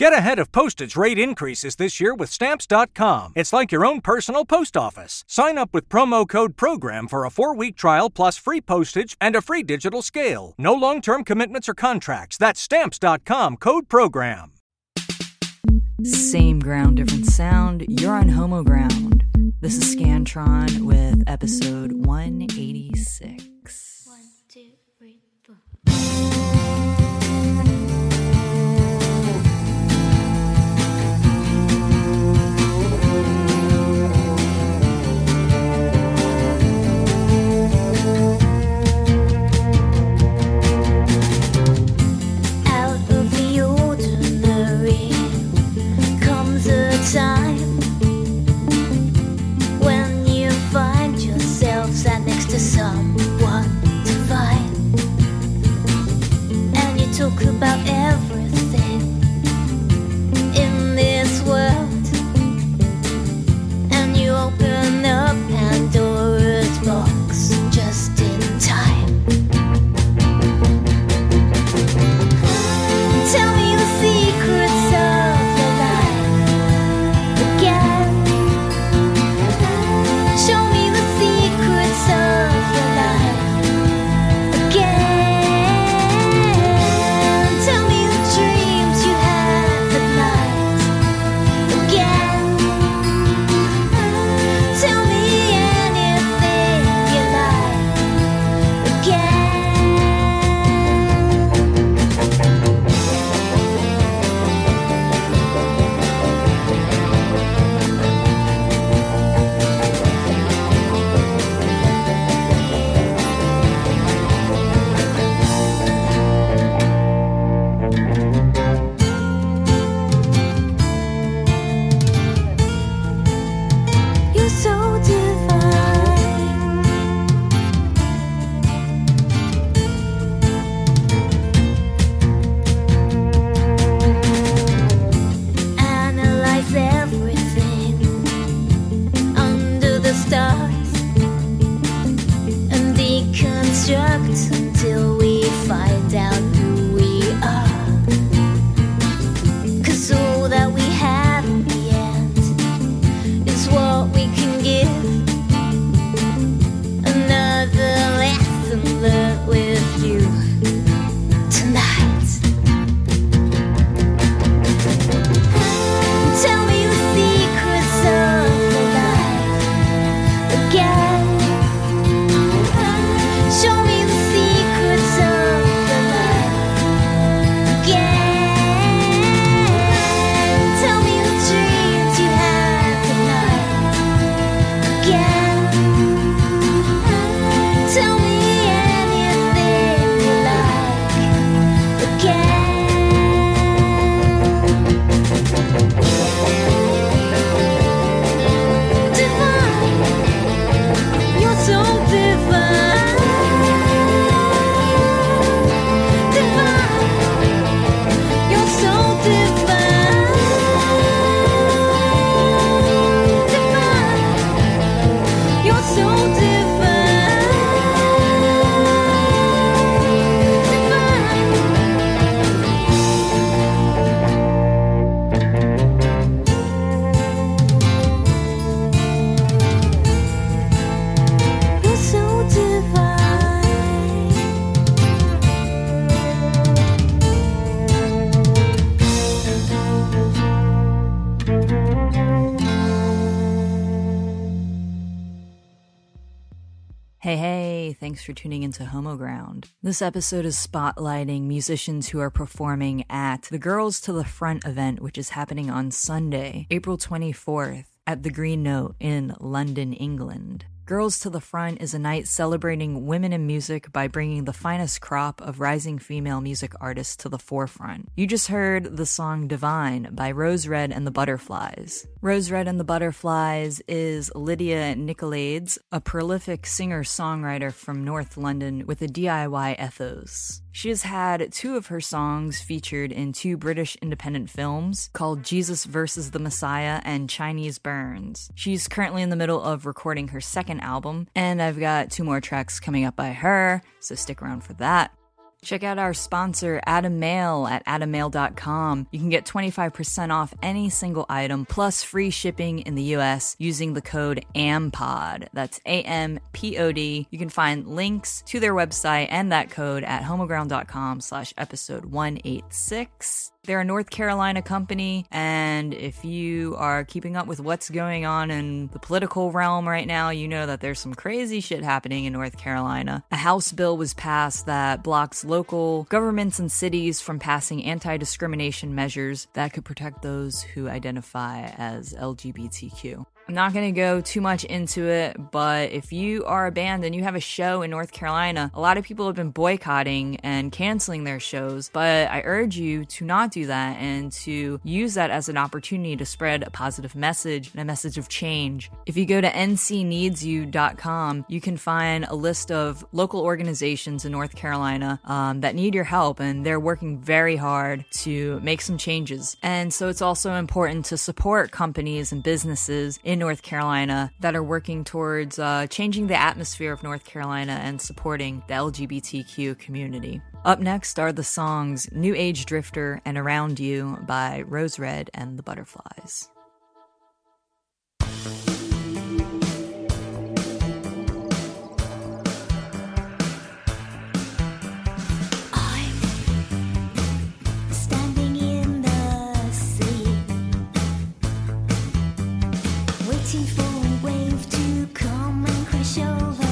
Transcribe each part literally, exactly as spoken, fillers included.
Get ahead of postage rate increases this year with Stamps dot com. It's like your own personal post office. Sign up with promo code PROGRAM for a four-week trial plus free postage and a free digital scale. No long-term commitments or contracts. That's Stamps dot com, code PROGRAM. Same ground, different sound. You're on Homo Ground. This is Scantron with episode one eighty-six. One, two, three, four. Time when you find yourself sat next to someone divine, and you talk about everything in this world, and you open up Pandora's box just in time. Tell me the secrets of Thanks for tuning into Homo Ground. This episode is spotlighting musicians who are performing at the Girls to the Front event, which is happening on Sunday, April twenty-fourth, at The Green Note in London, England. Girls to the Front is a night celebrating women in music by bringing the finest crop of rising female music artists to the forefront. You just heard the song Divine by Rose Red and the Butterflies. Rose Red and the Butterflies is Lydia Nicolaides, a prolific singer-songwriter from North London with a D I Y ethos. She has had two of her songs featured in two British independent films called Jesus versus the Messiah and Chinese Burns. She's currently in the middle of recording her second album, and I've got two more tracks coming up by her, so stick around for that. Check out our sponsor, Adam Mail, at adam mail dot com. You can get twenty-five percent off any single item, plus free shipping in the U S using the code A M P O D. That's A M P O D. You can find links to their website and that code at homoground dot com slash episode one eighty-six. They're a North Carolina company, and if you are keeping up with what's going on in the political realm right now, you know that there's some crazy shit happening in North Carolina. A House bill was passed that blocks local governments and cities from passing anti-discrimination measures that could protect those who identify as L G B T Q. I'm not going to go too much into it, but if you are a band and you have a show in North Carolina, a lot of people have been boycotting and canceling their shows, but I urge you to not do that and to use that as an opportunity to spread a positive message and a message of change. If you go to n c needs you dot com, you can find a list of local organizations in North Carolina um, that need your help, and they're working very hard to make some changes. And so it's also important to support companies and businesses in North Carolina that are working towards uh, changing the atmosphere of North Carolina and supporting the L G B T Q community. Up next are the songs New Age Drifter and Around You by Rose Red and the Butterflies. For a wave to come and crash over.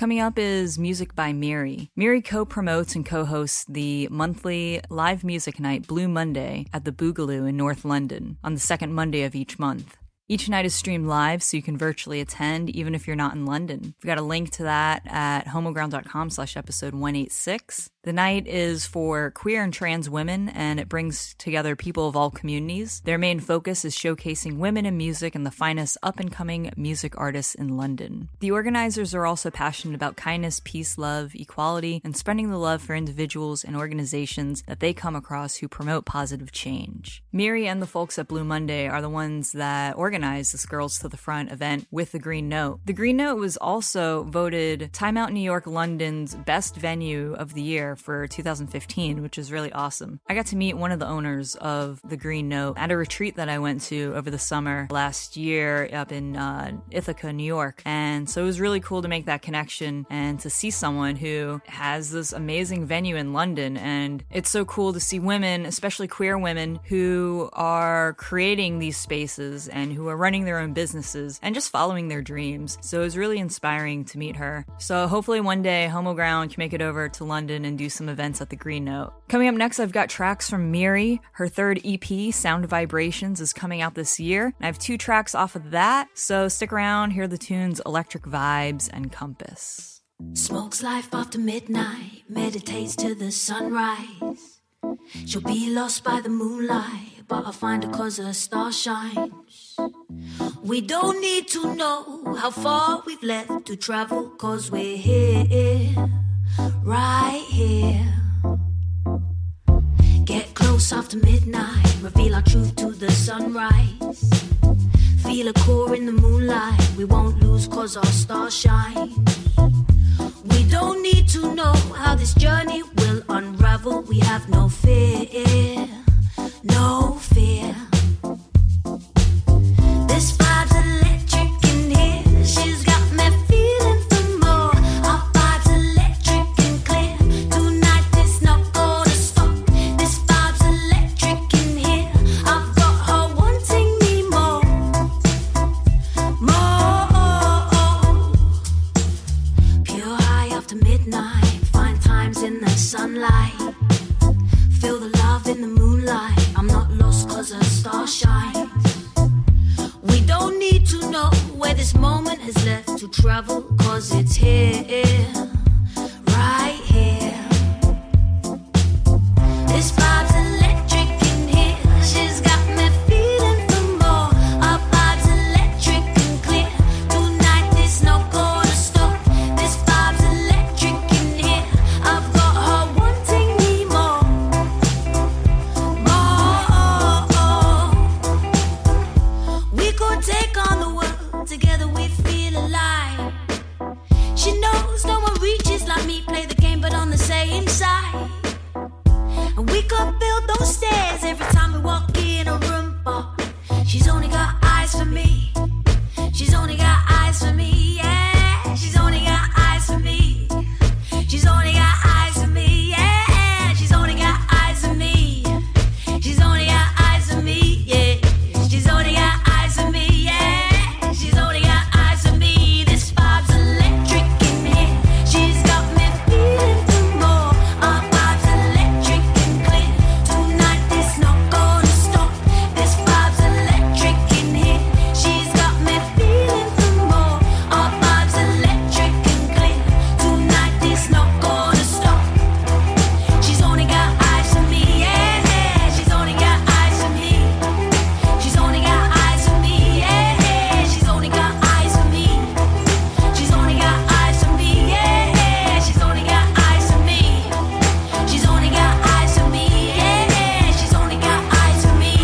Coming up is music by Miri. Miri co-promotes and co-hosts the monthly live music night Blue Monday at the Boogaloo in North London on the second Monday of each month. Each night is streamed live, so you can virtually attend, even if you're not in London. We've got a link to that at homoground.com slash episode one eighty-six. The night is for queer and trans women, and it brings together people of all communities. Their main focus is showcasing women in music and the finest up-and-coming music artists in London. The organizers are also passionate about kindness, peace, love, equality, and spreading the love for individuals and organizations that they come across who promote positive change. Miri and the folks at Blue Monday are the ones that organize this Girls to the Front event with The Green Note. The Green Note was also voted Time Out New York London's best venue of the year for two thousand fifteen, which is really awesome. I got to meet one of the owners of The Green Note at a retreat that I went to over the summer last year up in uh, Ithaca, New York. And so it was really cool to make that connection and to see someone who has this amazing venue in London. And it's so cool to see women, especially queer women, who are creating these spaces and who are running their own businesses and just following their dreams. So it was really inspiring to meet her. So hopefully one day Homo Ground can make it over to London and do some events at the Green Note. Coming up next, I've got tracks from Miri. Her third E P, Sound Vibrations, is coming out this year. And I have two tracks off of that, so stick around, hear the tunes Electric Vibes and Compass. Smokes life after midnight, meditates till the sunrise. She'll be lost by the moonlight, but I'll find her 'cause her star shines. We don't need to know how far we've left to travel, 'cause we're here, right here. Get close after midnight, reveal our truth to the sunrise. Feel a core in the moonlight, we won't lose 'cause our star shines. We don't need to know how this journey will unravel. We have no fear, no fear. This vibe's electric in here. She's got me feeling for more. Our vibe's electric and clear. Tonight it's not gonna stop. This vibe's electric in here. I've got her wanting me more, more. Pure high after midnight. Find times in the sunlight. Feel the love in the moonlight. I'm not lost 'cause a star shines. We don't need to know where this moment has left to travel, 'cause it's here, right here. This vibe's electric in here. She's got me feeling for more. Our vibe's electric and clear. Tonight there's no gonna stop. This vibe's electric in here. I've got her wanting me more, more. We could take on the world, together we feel alive. She knows no one reaches like me, play the game but on the same side. And we could build those stairs every time we walk in a room. Oh, she's only got eyes for me. She's only got eyes for me, yeah. She's only got eyes for me. She's only got eyes for me, yeah. She's only got eyes for me. She's only got eyes for me, yeah. She's only got eyes for me, yeah. She's only got eyes for me. This vibe's electric in here. She's got me feeling for more. Our vibe's electric and clear. Tonight it's not gonna stop. This vibe's electric in here. She's got me feeling for more. Our vibe's electric and clear. Tonight it's not gonna stop. She's only got eyes for me, yeah. She's only got eyes for me. She's only got eyes for me, yeah. She's only got eyes for me. She's only got eyes for me, yeah. She's only got eyes for me. She's only got eyes for me, yeah. She's only got eyes for me.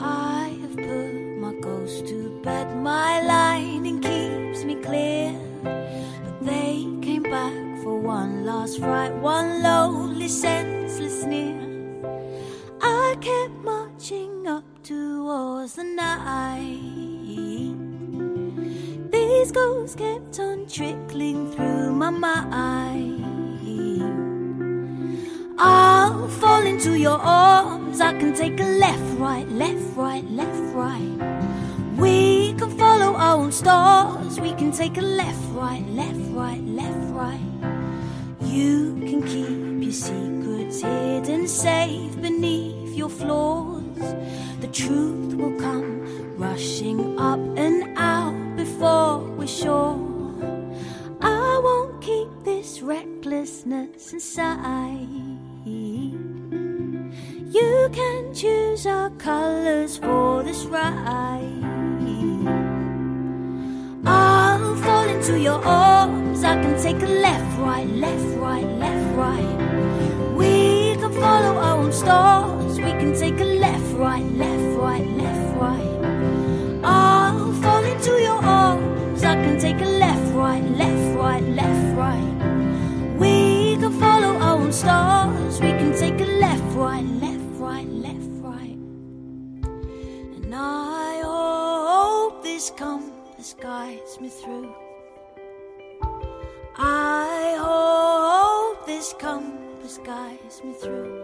I have put my ghost to bed. My lining keeps me clear. But they came back for one last fright, one lonely, senseless sneer. I kept marching up towards the night. These ghosts kept on trickling through my mind. I'll fall into your arms. I can take a left, right, left, right, left, right. We can follow our own stars. We can take a left, right, left, right, left, right. You can keep your secrets hidden safe beneath your floors. The truth will come rushing up and out before we're sure. I won't keep this recklessness inside. You can choose our colours for this ride. I'll fall into your arms. I can take a left, right, left, right, left, right. We can follow our own stars. We can take a left, right, left, right, left, right. I'll fall into your arms. I can take a left, right, left, right, left, right. We can follow our own stars. We can take a left, right, left. Right, left, right. And I hope this compass guides me through. I hope this compass guides me through.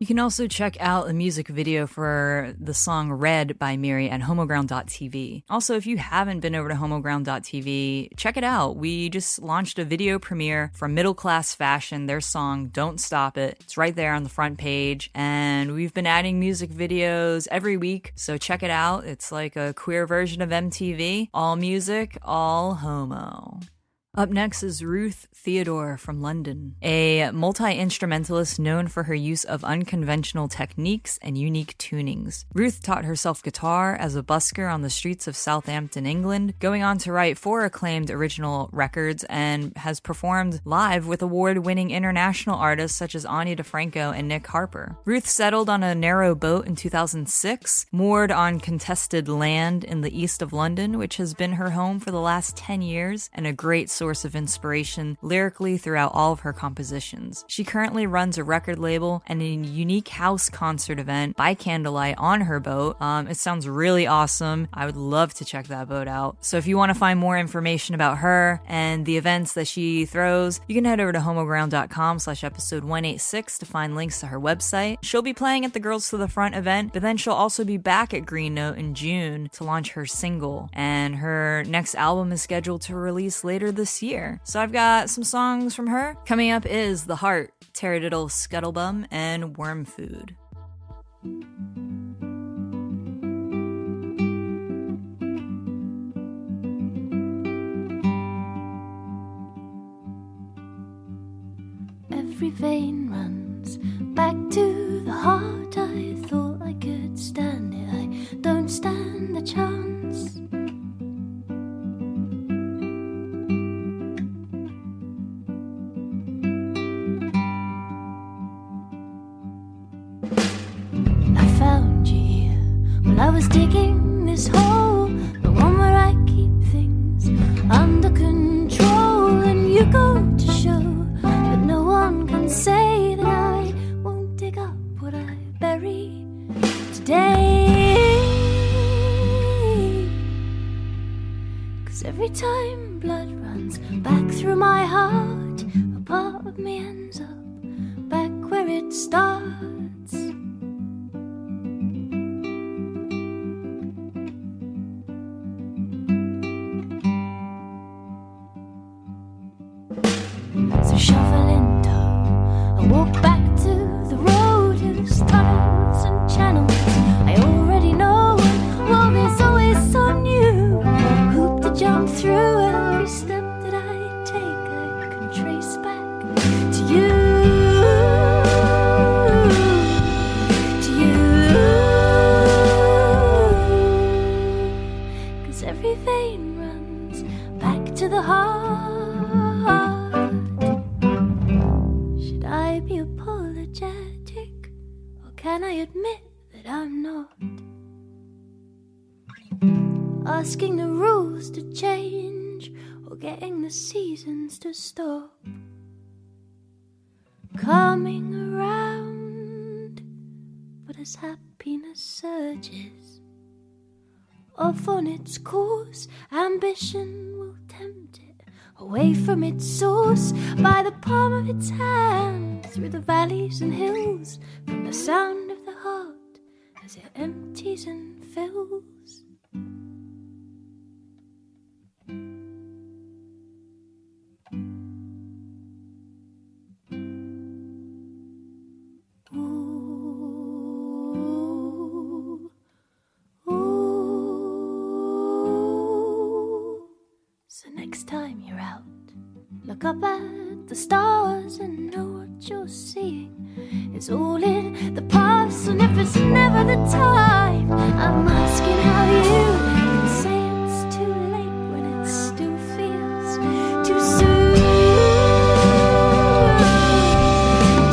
You can also check out the music video for the song Red by Miri at homoground dot t v. Also, if you haven't been over to homoground dot t v, check it out. We just launched a video premiere for Middle Class Fashion, their song Don't Stop It. It's right there on the front page. And we've been adding music videos every week, so check it out. It's like a queer version of M T V. All music, all homo. Up next is Ruth Theodore from London, a multi-instrumentalist known for her use of unconventional techniques and unique tunings. Ruth taught herself guitar as a busker on the streets of Southampton, England, going on to write four acclaimed original records and has performed live with award-winning international artists such as Ani DiFranco and Nick Harper. Ruth settled on a narrow boat in two thousand six, moored on contested land in the east of London, which has been her home for the last ten years and a great source of inspiration lyrically throughout all of her compositions. She currently runs a record label and a unique house concert event by candlelight on her boat. Um, it sounds really awesome. I would love to check that boat out. So if you want to find more information about her and the events that she throws, you can head over to homoground dot com slash episode one eighty-six to find links to her website. She'll be playing at the Girls to the Front event, but then she'll also be back at Green Note in June to launch her single, and her next album is scheduled to release later this year. So I've got some songs from her. Coming up is The Heart, Taradiddle Scuttlebum, and Worm Food. Every vein runs back to the heart. I thought I could stand it. I don't stand the chance. I was digging this hole, the one where I keep things under control, and you go to show that no one can say that I won't dig up what I bury today. 'Cause every time blood runs back through my heart, a part of me ends up back where it starts. Jump through asking the rules to change or getting the seasons to stop coming around. But as happiness surges off on its course, ambition will tempt it away from its source by the palm of its hand, through the valleys and hills, from the sound of the heart as it empties and fills. Up at the stars and know what you're seeing is all in the past, and if it's never the time, I'm asking how you can say it's too late when it still feels too soon,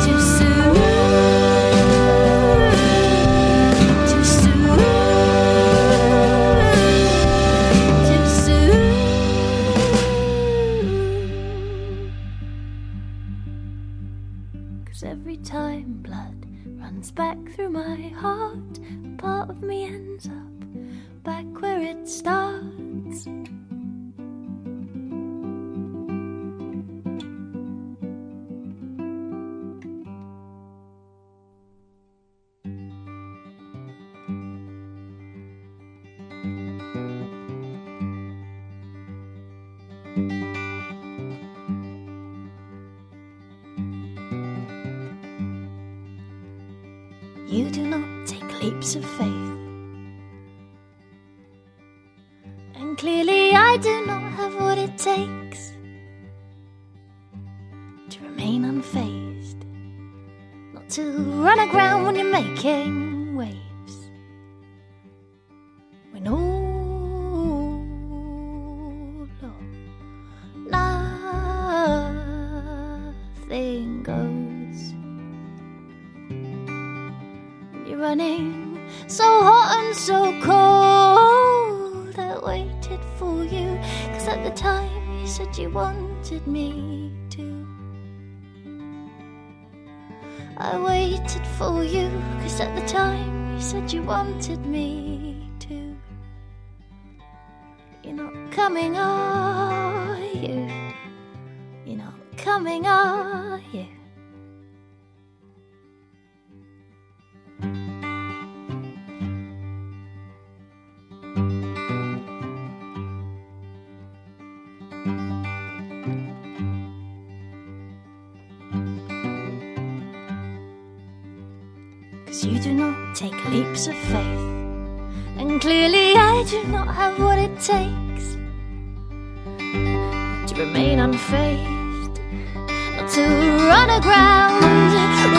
too soon, too soon, too soon. Every time blood runs back through my heart, a part of me ends up back where it starts. You do not take leaps of faith, and clearly I do not have what it takes to remain unfazed, not to run aground when you're making waves, when all or nothing goes. Running so hot and so cold, I waited for you, 'cause at the time you said you wanted me to. I waited for you, 'cause at the time you said you wanted me to. You're not coming, are you? You're not coming, are you? You do not take leaps of faith, and clearly I do not have what it takes to remain unfazed, not to run aground when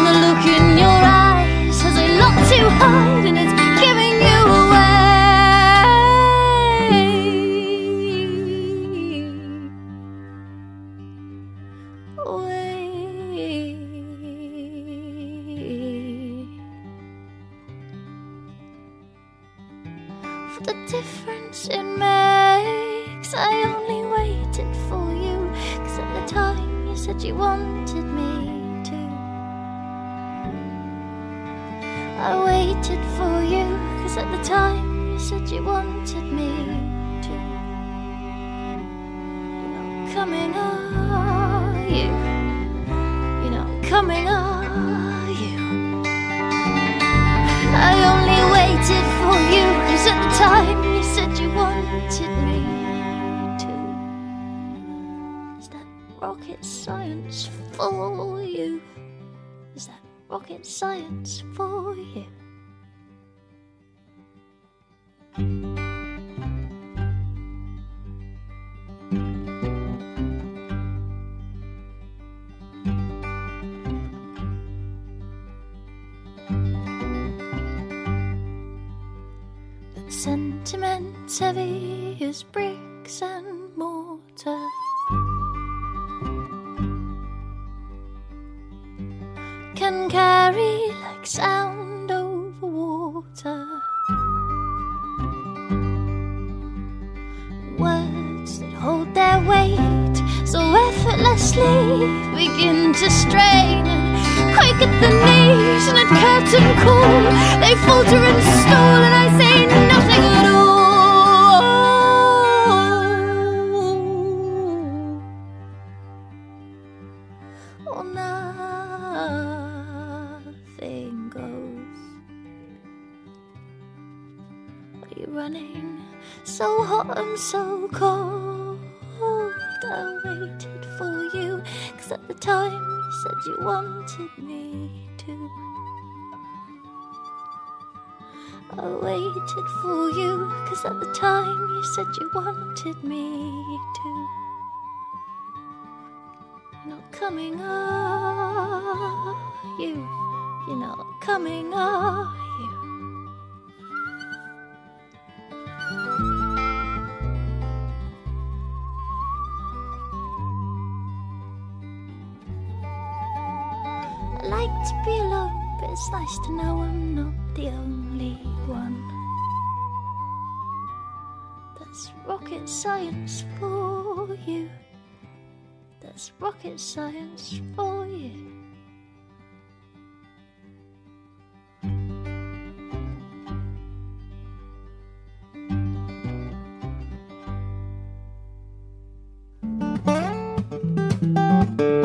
the look in your eyes has a lot to hide and it's giving you away. Away. The difference it makes. I only waited for you, 'cause at the time you said you wanted me to. I waited for you, 'cause at the time you said you wanted me to. You're not coming, are you? You're not coming, are you? I only waited for you, 'cause at the time you said you wanted me to. Is that rocket science for you? Is that rocket science for you? Sentiment's heavy as bricks and mortar, can carry like sand over water. sleep, begin to strain and quake at the knees, and at curtain call they falter and stall, and I say nothing at all. Or nothing goes. Are you running so hot and so cold? I waited for you, 'cause at the time you said you wanted me to. I waited for you, 'cause at the time you said you wanted me to. You're not coming, are you? You're not coming, are you? To be alone, but it's nice to know I'm not the only one. That's rocket science for you. That's rocket science for you. Thank you.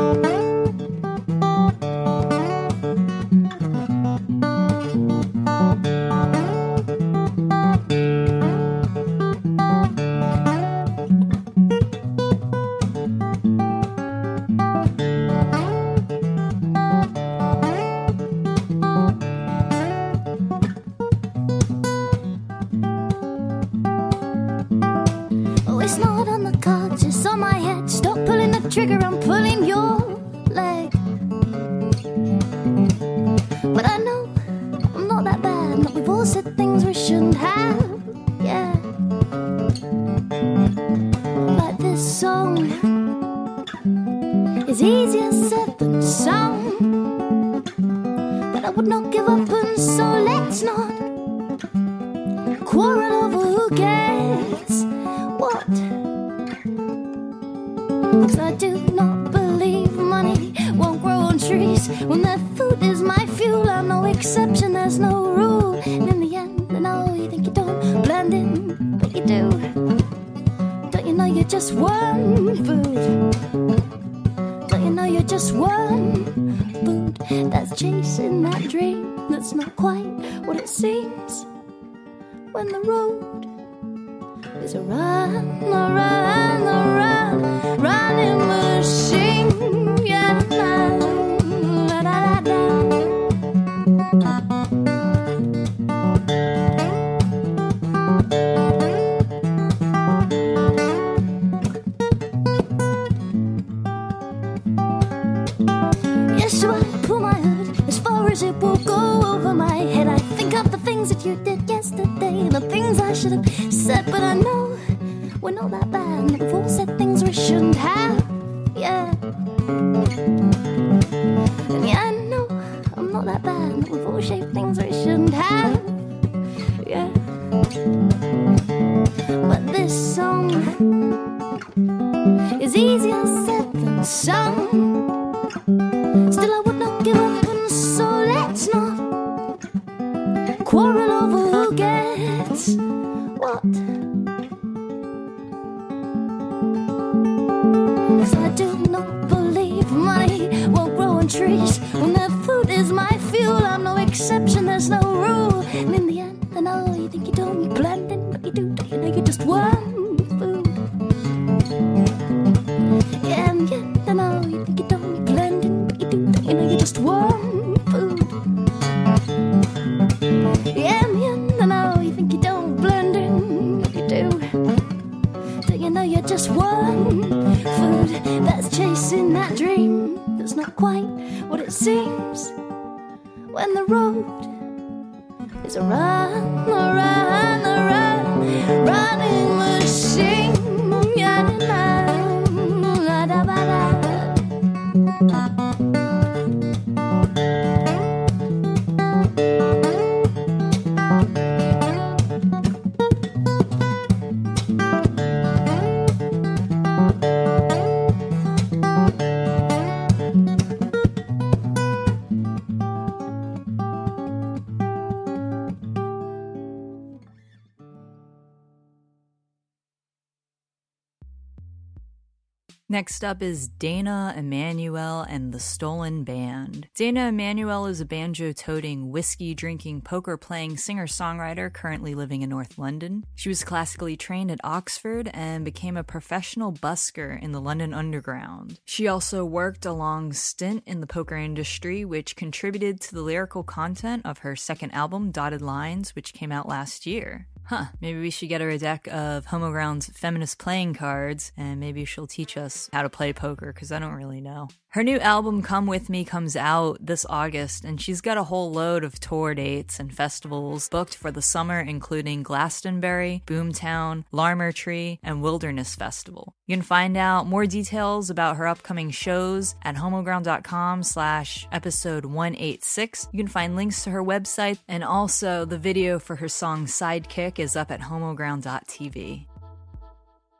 Next up is Dana Emmanuel and The Stolen Band. Dana Emmanuel is a banjo-toting, whiskey-drinking, poker-playing singer-songwriter currently living in North London. She was classically trained at Oxford and became a professional busker in the London Underground. She also worked a long stint in the poker industry, which contributed to the lyrical content of her second album, Dotted Lines, which came out last year. Huh, maybe we should get her a deck of Homo Ground's feminist playing cards, and maybe she'll teach us how to play poker, because I don't really know. Her new album, Come With Me, comes out this August, and she's got a whole load of tour dates and festivals booked for the summer, including Glastonbury, Boomtown, Larmer Tree, and Wilderness Festival. You can find out more details about her upcoming shows at homoground.com slash episode 186. You can find links to her website, and also the video for her song Sidekick is up at homoground dot t v.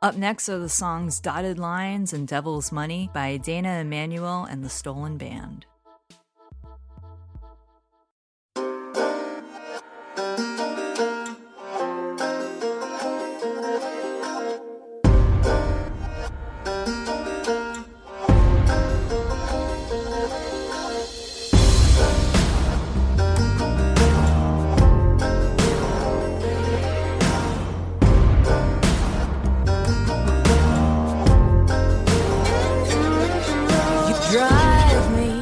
Up next are the songs Dotted Lines and Devil's Money by Dana Emmanuel and The Stolen Band. Drive me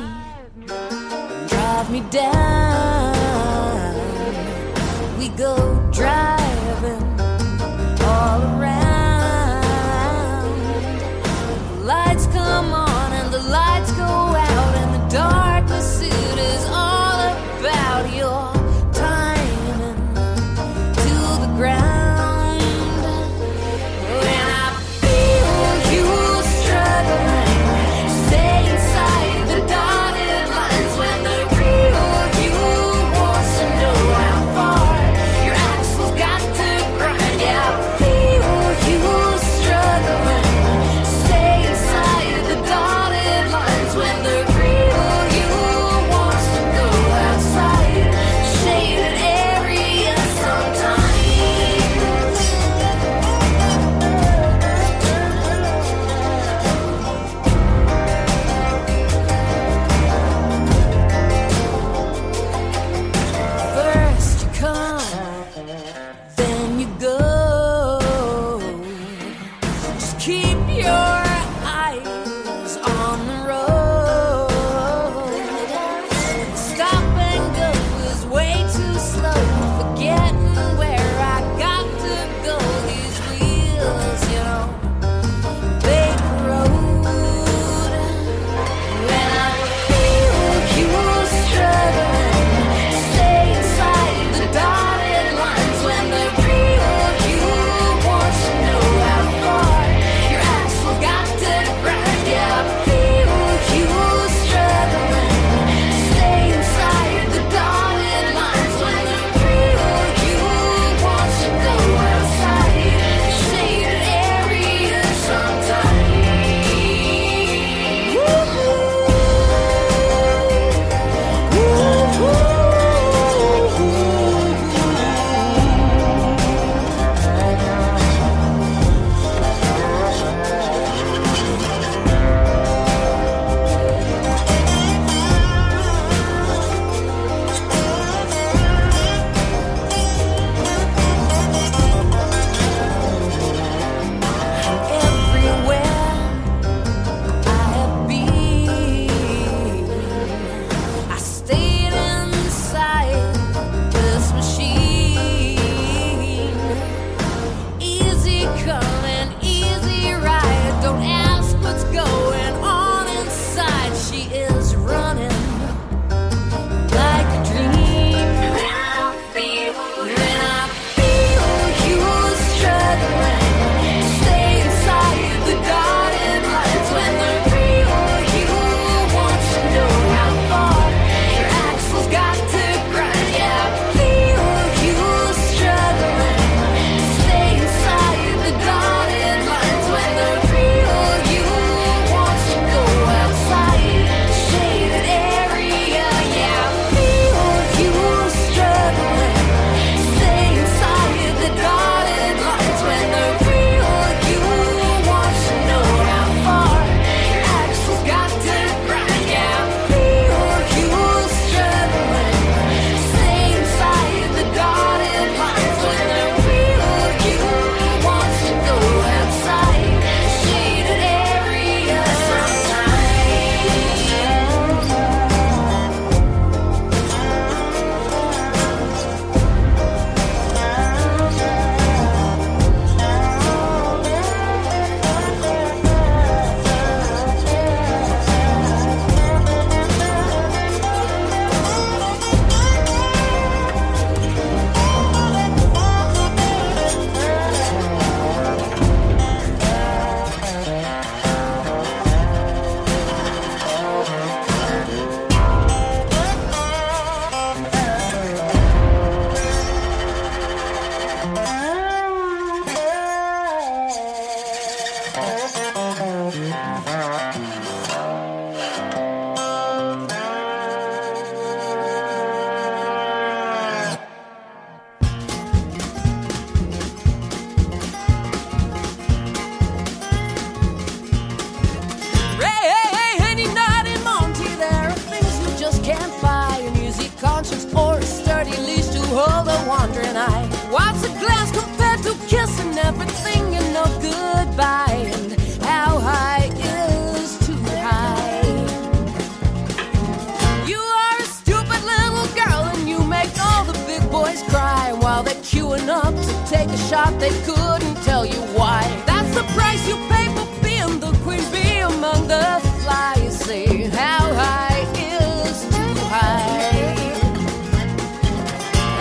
the shot, they couldn't tell you why. That's the price you pay for being the queen bee among the flies. See how high is too high.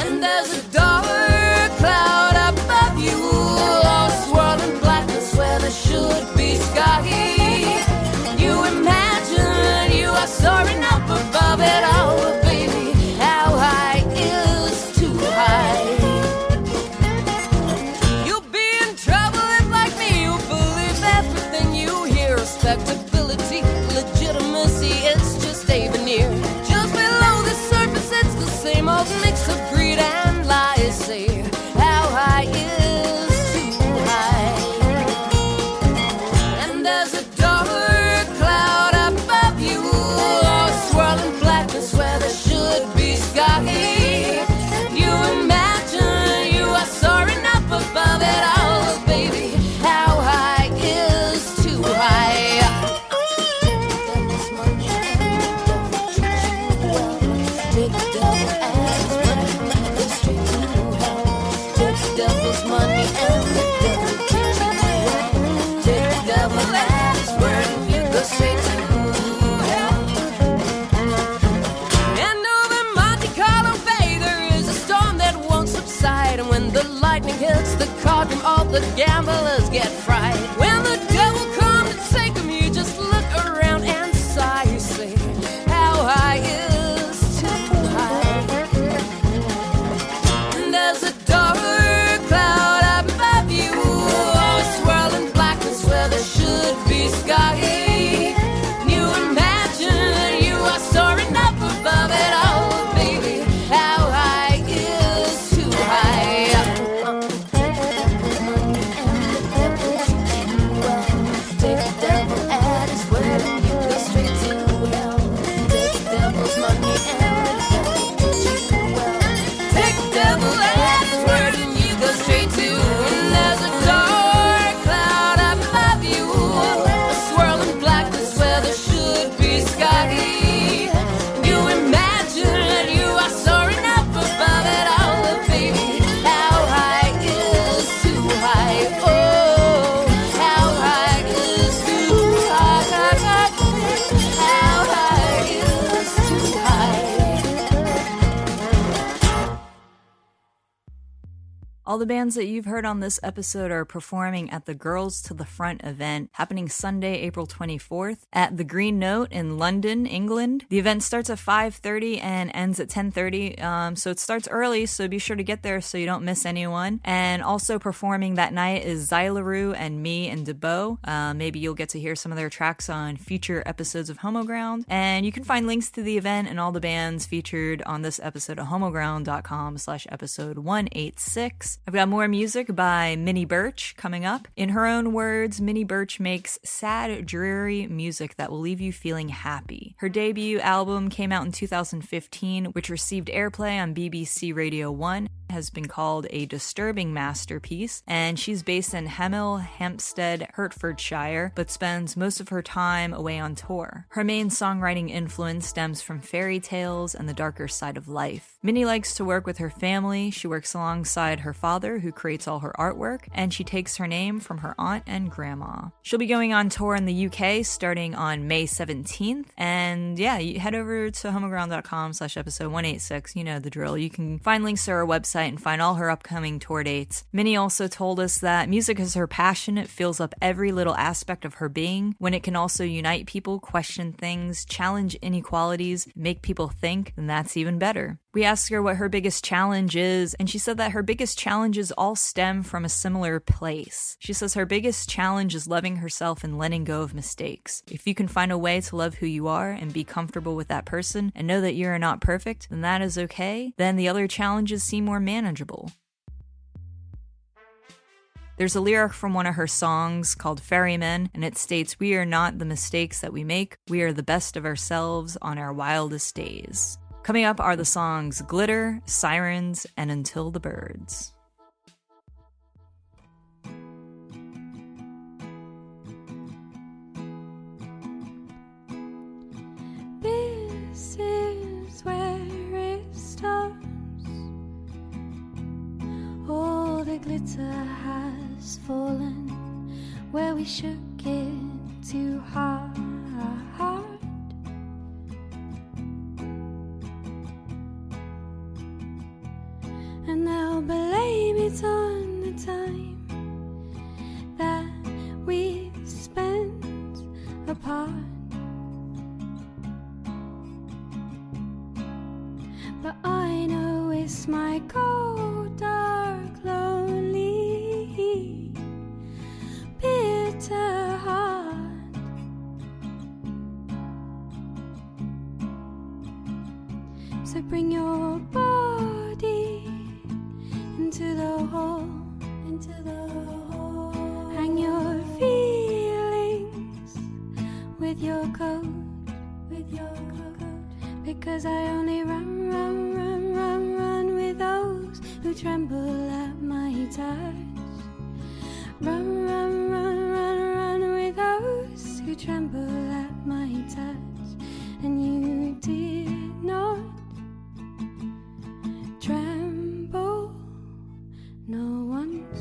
And there's a dark cloud above you, all swirling blackness where there should be sky. You imagine you are soaring up above it all. All the gamblers get fried. When the devil comes to take them, you just look around and sigh. You say, how high is too high? And there's a dark cloud above you, oh, swirling blackness where there should be sky. You imagine you are soaring up above it all. All the bands that you've heard on this episode are performing at the Girls to the Front event happening Sunday, April twenty-fourth at The Green Note in London, England. The event starts at five thirty and ends at ten thirty, um, so it starts early, so be sure to get there so you don't miss anyone. And also performing that night is Xylaru and me and Deboe. Uh, maybe you'll get to hear some of their tracks on future episodes of Homo Ground. And you can find links to the event and all the bands featured on this episode at homoground.com slash episode 186. I've got more music by Minnie Birch coming up. In her own words, Minnie Birch makes sad, dreary music that will leave you feeling happy. Her debut album came out in two thousand fifteen, which received airplay on B B C Radio one, has been called a disturbing masterpiece, and she's based in Hemel Hempstead, Hertfordshire, but spends most of her time away on tour. Her main songwriting influence stems from fairy tales and the darker side of life. Minnie likes to work with her family. She works alongside her father, who creates all her artwork, and she takes her name from her aunt and grandma. She'll be going on tour in the U K starting on May seventeenth, and yeah, you head over to homoground.com slash episode 186, you know the drill. You can find links to her website and find all her upcoming tour dates. Minnie also told us that music is her passion. It fills up every little aspect of her being, when it can also unite people, question things, challenge inequalities, make people think, then that's even better. We asked her what her biggest challenge is, and she said that her biggest challenges all stem from a similar place. She says her biggest challenge is loving herself and letting go of mistakes. If you can find a way to love who you are and be comfortable with that person and know that you are not perfect, then that is okay. Then the other challenges seem more manageable. There's a lyric from one of her songs called Ferryman, and it states, "We are not the mistakes that we make. We are the best of ourselves on our wildest days." Coming up are the songs Glitter, Sirens, and Until the Birds. This is where it starts. All the glitter glitter has fallen where we shook it too hard. And they'll blame it on the time that we spent apart. But I know it's my cold, dark, lonely, bitter heart. So bring your body into the hole, into the hole. Hang your feelings with your coat, with your coat, because I only run, run, run, run, run with those who tremble at my touch. Run, run, run, run, run with those who tremble at my touch. And you did not tremble, no once.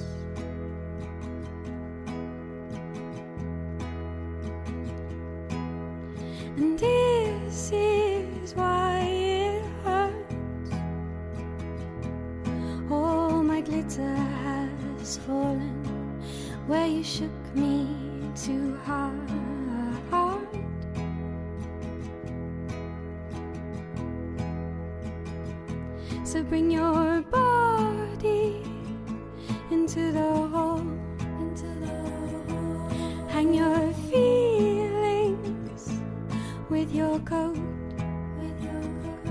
And this is why it hurts. All my glitter has fallen where you shook me too hard. So bring your body into the hole, into the hole. Hang your feelings with your coat, with your coat,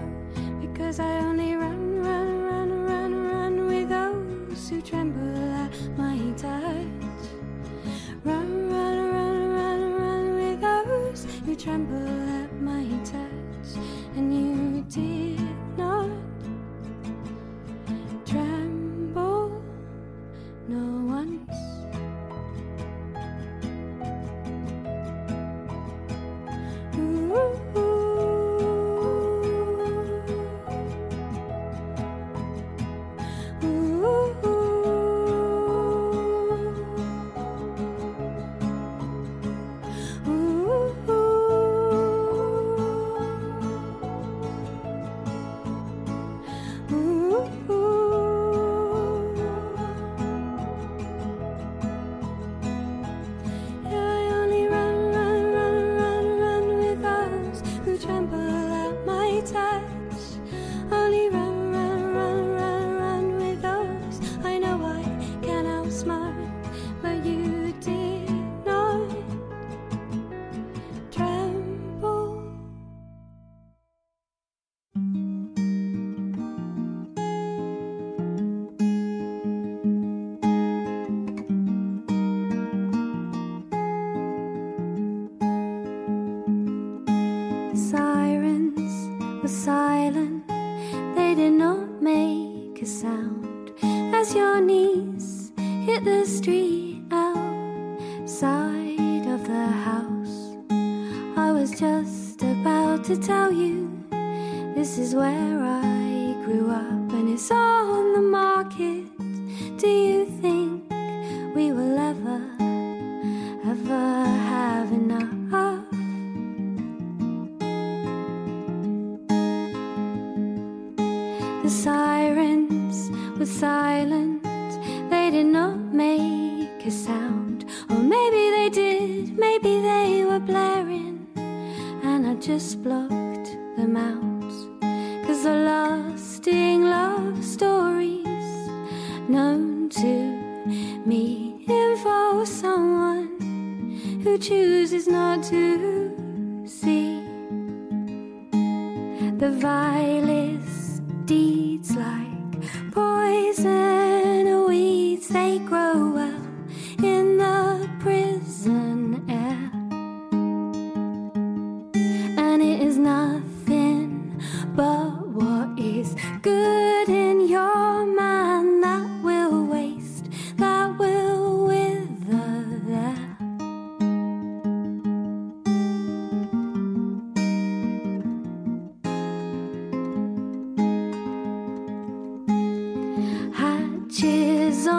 because I only run, run, run, run, run with those who tremble at my touch. Run, run, run, run, run with those who tremble at my touch, and you did not.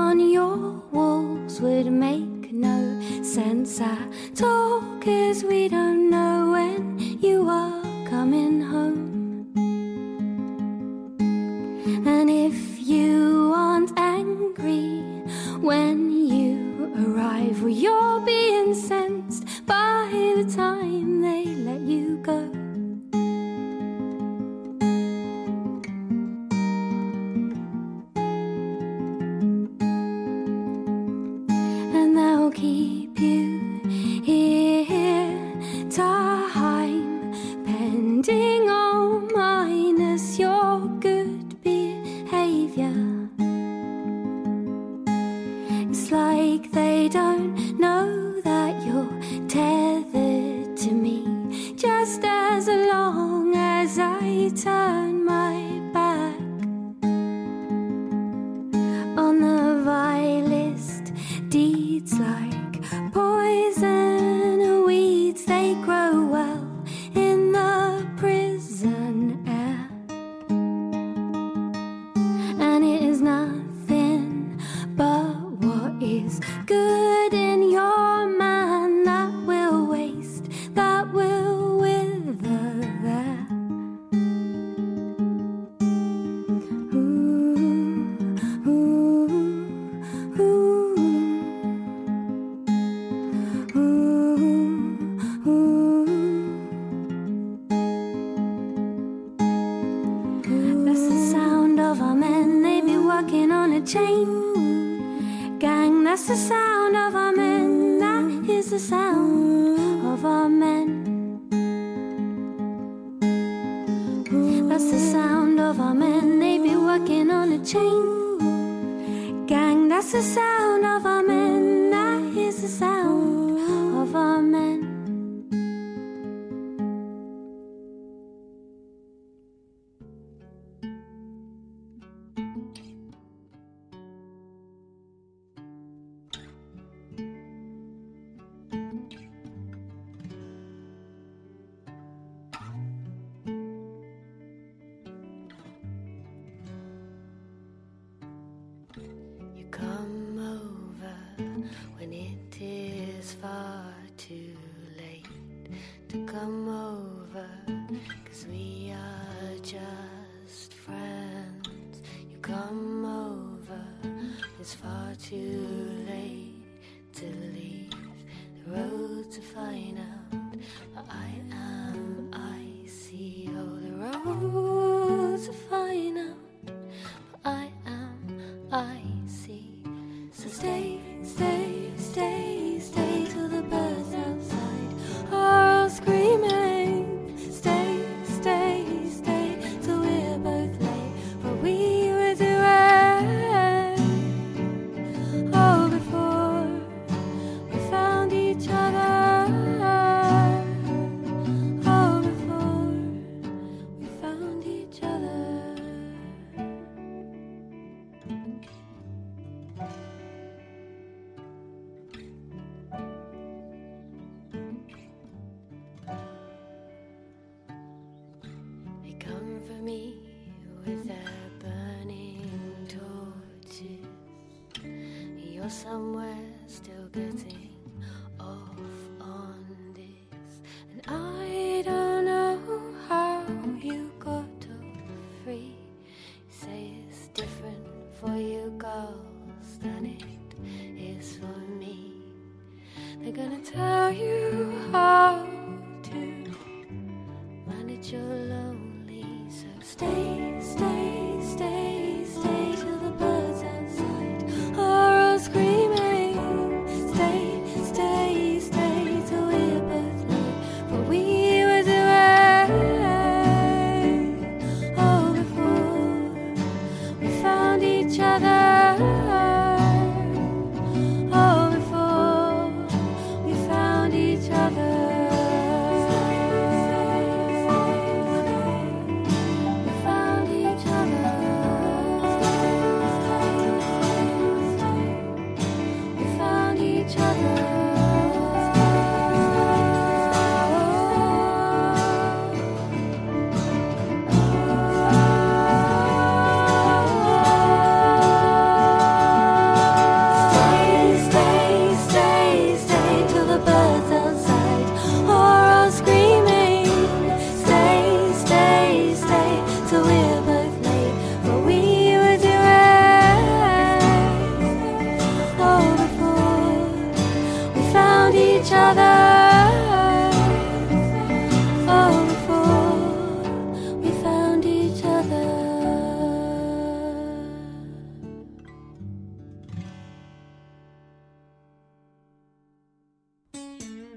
On your walls would make no sense. I talk as we don't know when you are coming home. And if you aren't angry when you arrive, well, you're being sensed by the time they let you go.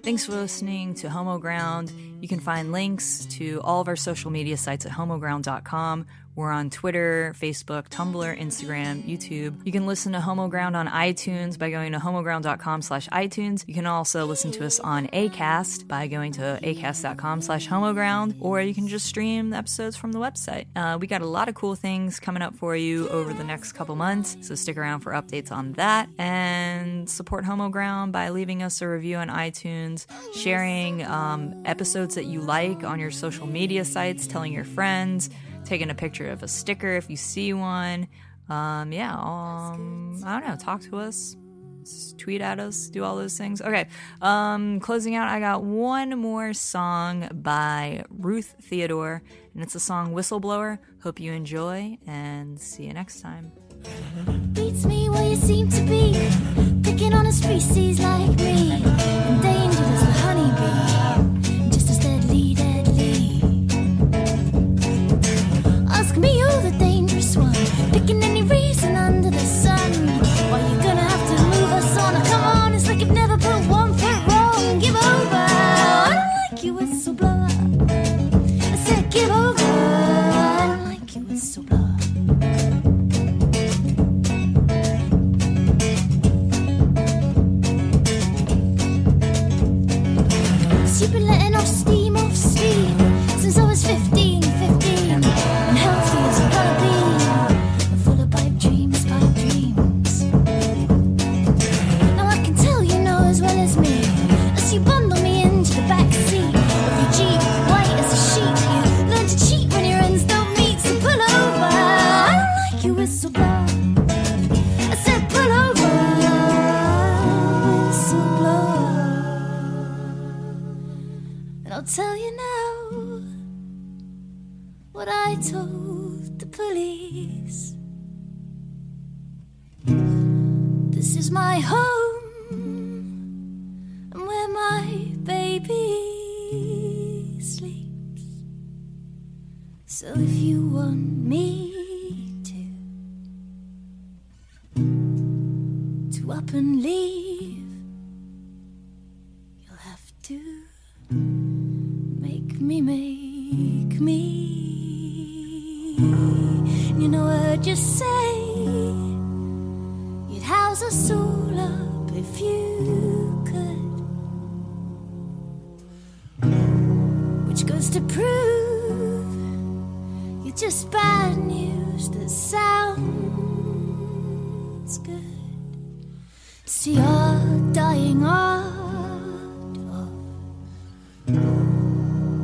Thanks for listening to Homo Ground. You can find links to all of our social media sites at homo ground dot com. We're on Twitter, Facebook, Tumblr, Instagram, YouTube. You can listen to Homo Ground on iTunes by going to homo ground dot com slash iTunes. You can also listen to us on Acast by going to acast dot com slash homo ground, or you can just stream the episodes from the website. Uh, we got a lot of cool things coming up for you over the next couple months, so stick around for updates on that. And support Homo Ground by leaving us a review on iTunes, sharing um, episodes that you like on your social media sites, telling your friends, taking a picture of a sticker if you see one. Um, yeah, um, I don't know. Talk to us, tweet at us, do all those things. Okay, um, closing out, I got one more song by Ruth Theodore, and it's the song Whistleblower. Hope you enjoy, and see you next time. Beats me where you seem to be, picking on a species like me, endangered as a honeybee, just as deadly, deadly. Ask me who the dangerous one, picking any reason under the sun. Why you gonna have to move us on? Oh, come on, it's like you've never put one foot wrong. Give over, I don't like you, whistleblower. I said give over, I don't like you, whistleblower. You've been letting off steam, off steam, since I was fifteen, fifteen, and healthy as a gotta be, full of pipe dreams, pipe dreams. Now I can tell you know as well as me, as you bundle me into the back seat of your Jeep, white as a sheep. You learn to cheat when your ends don't meet, so pull over, I don't like you, whistleblower. I said pull over, whistleblower. I'll tell you now what I told the police. This is my home and where my baby sleeps. So if you want me to to up and leave, you'll have to me, make me. You know I'd just say you'd house us all up if you could, which goes to prove you're just bad news that sounds good. See our dying art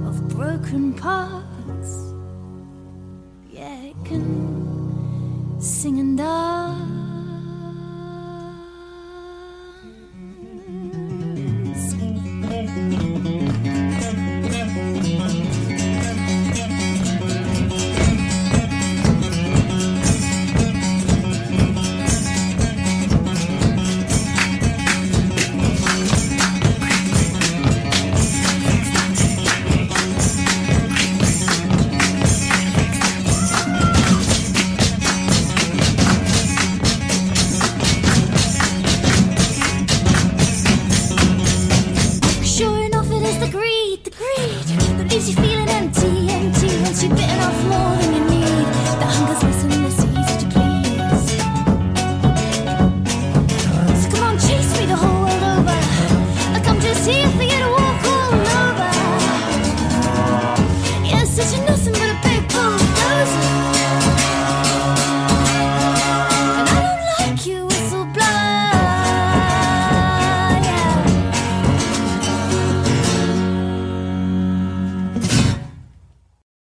of broken parts, yeah, it can sing and dance.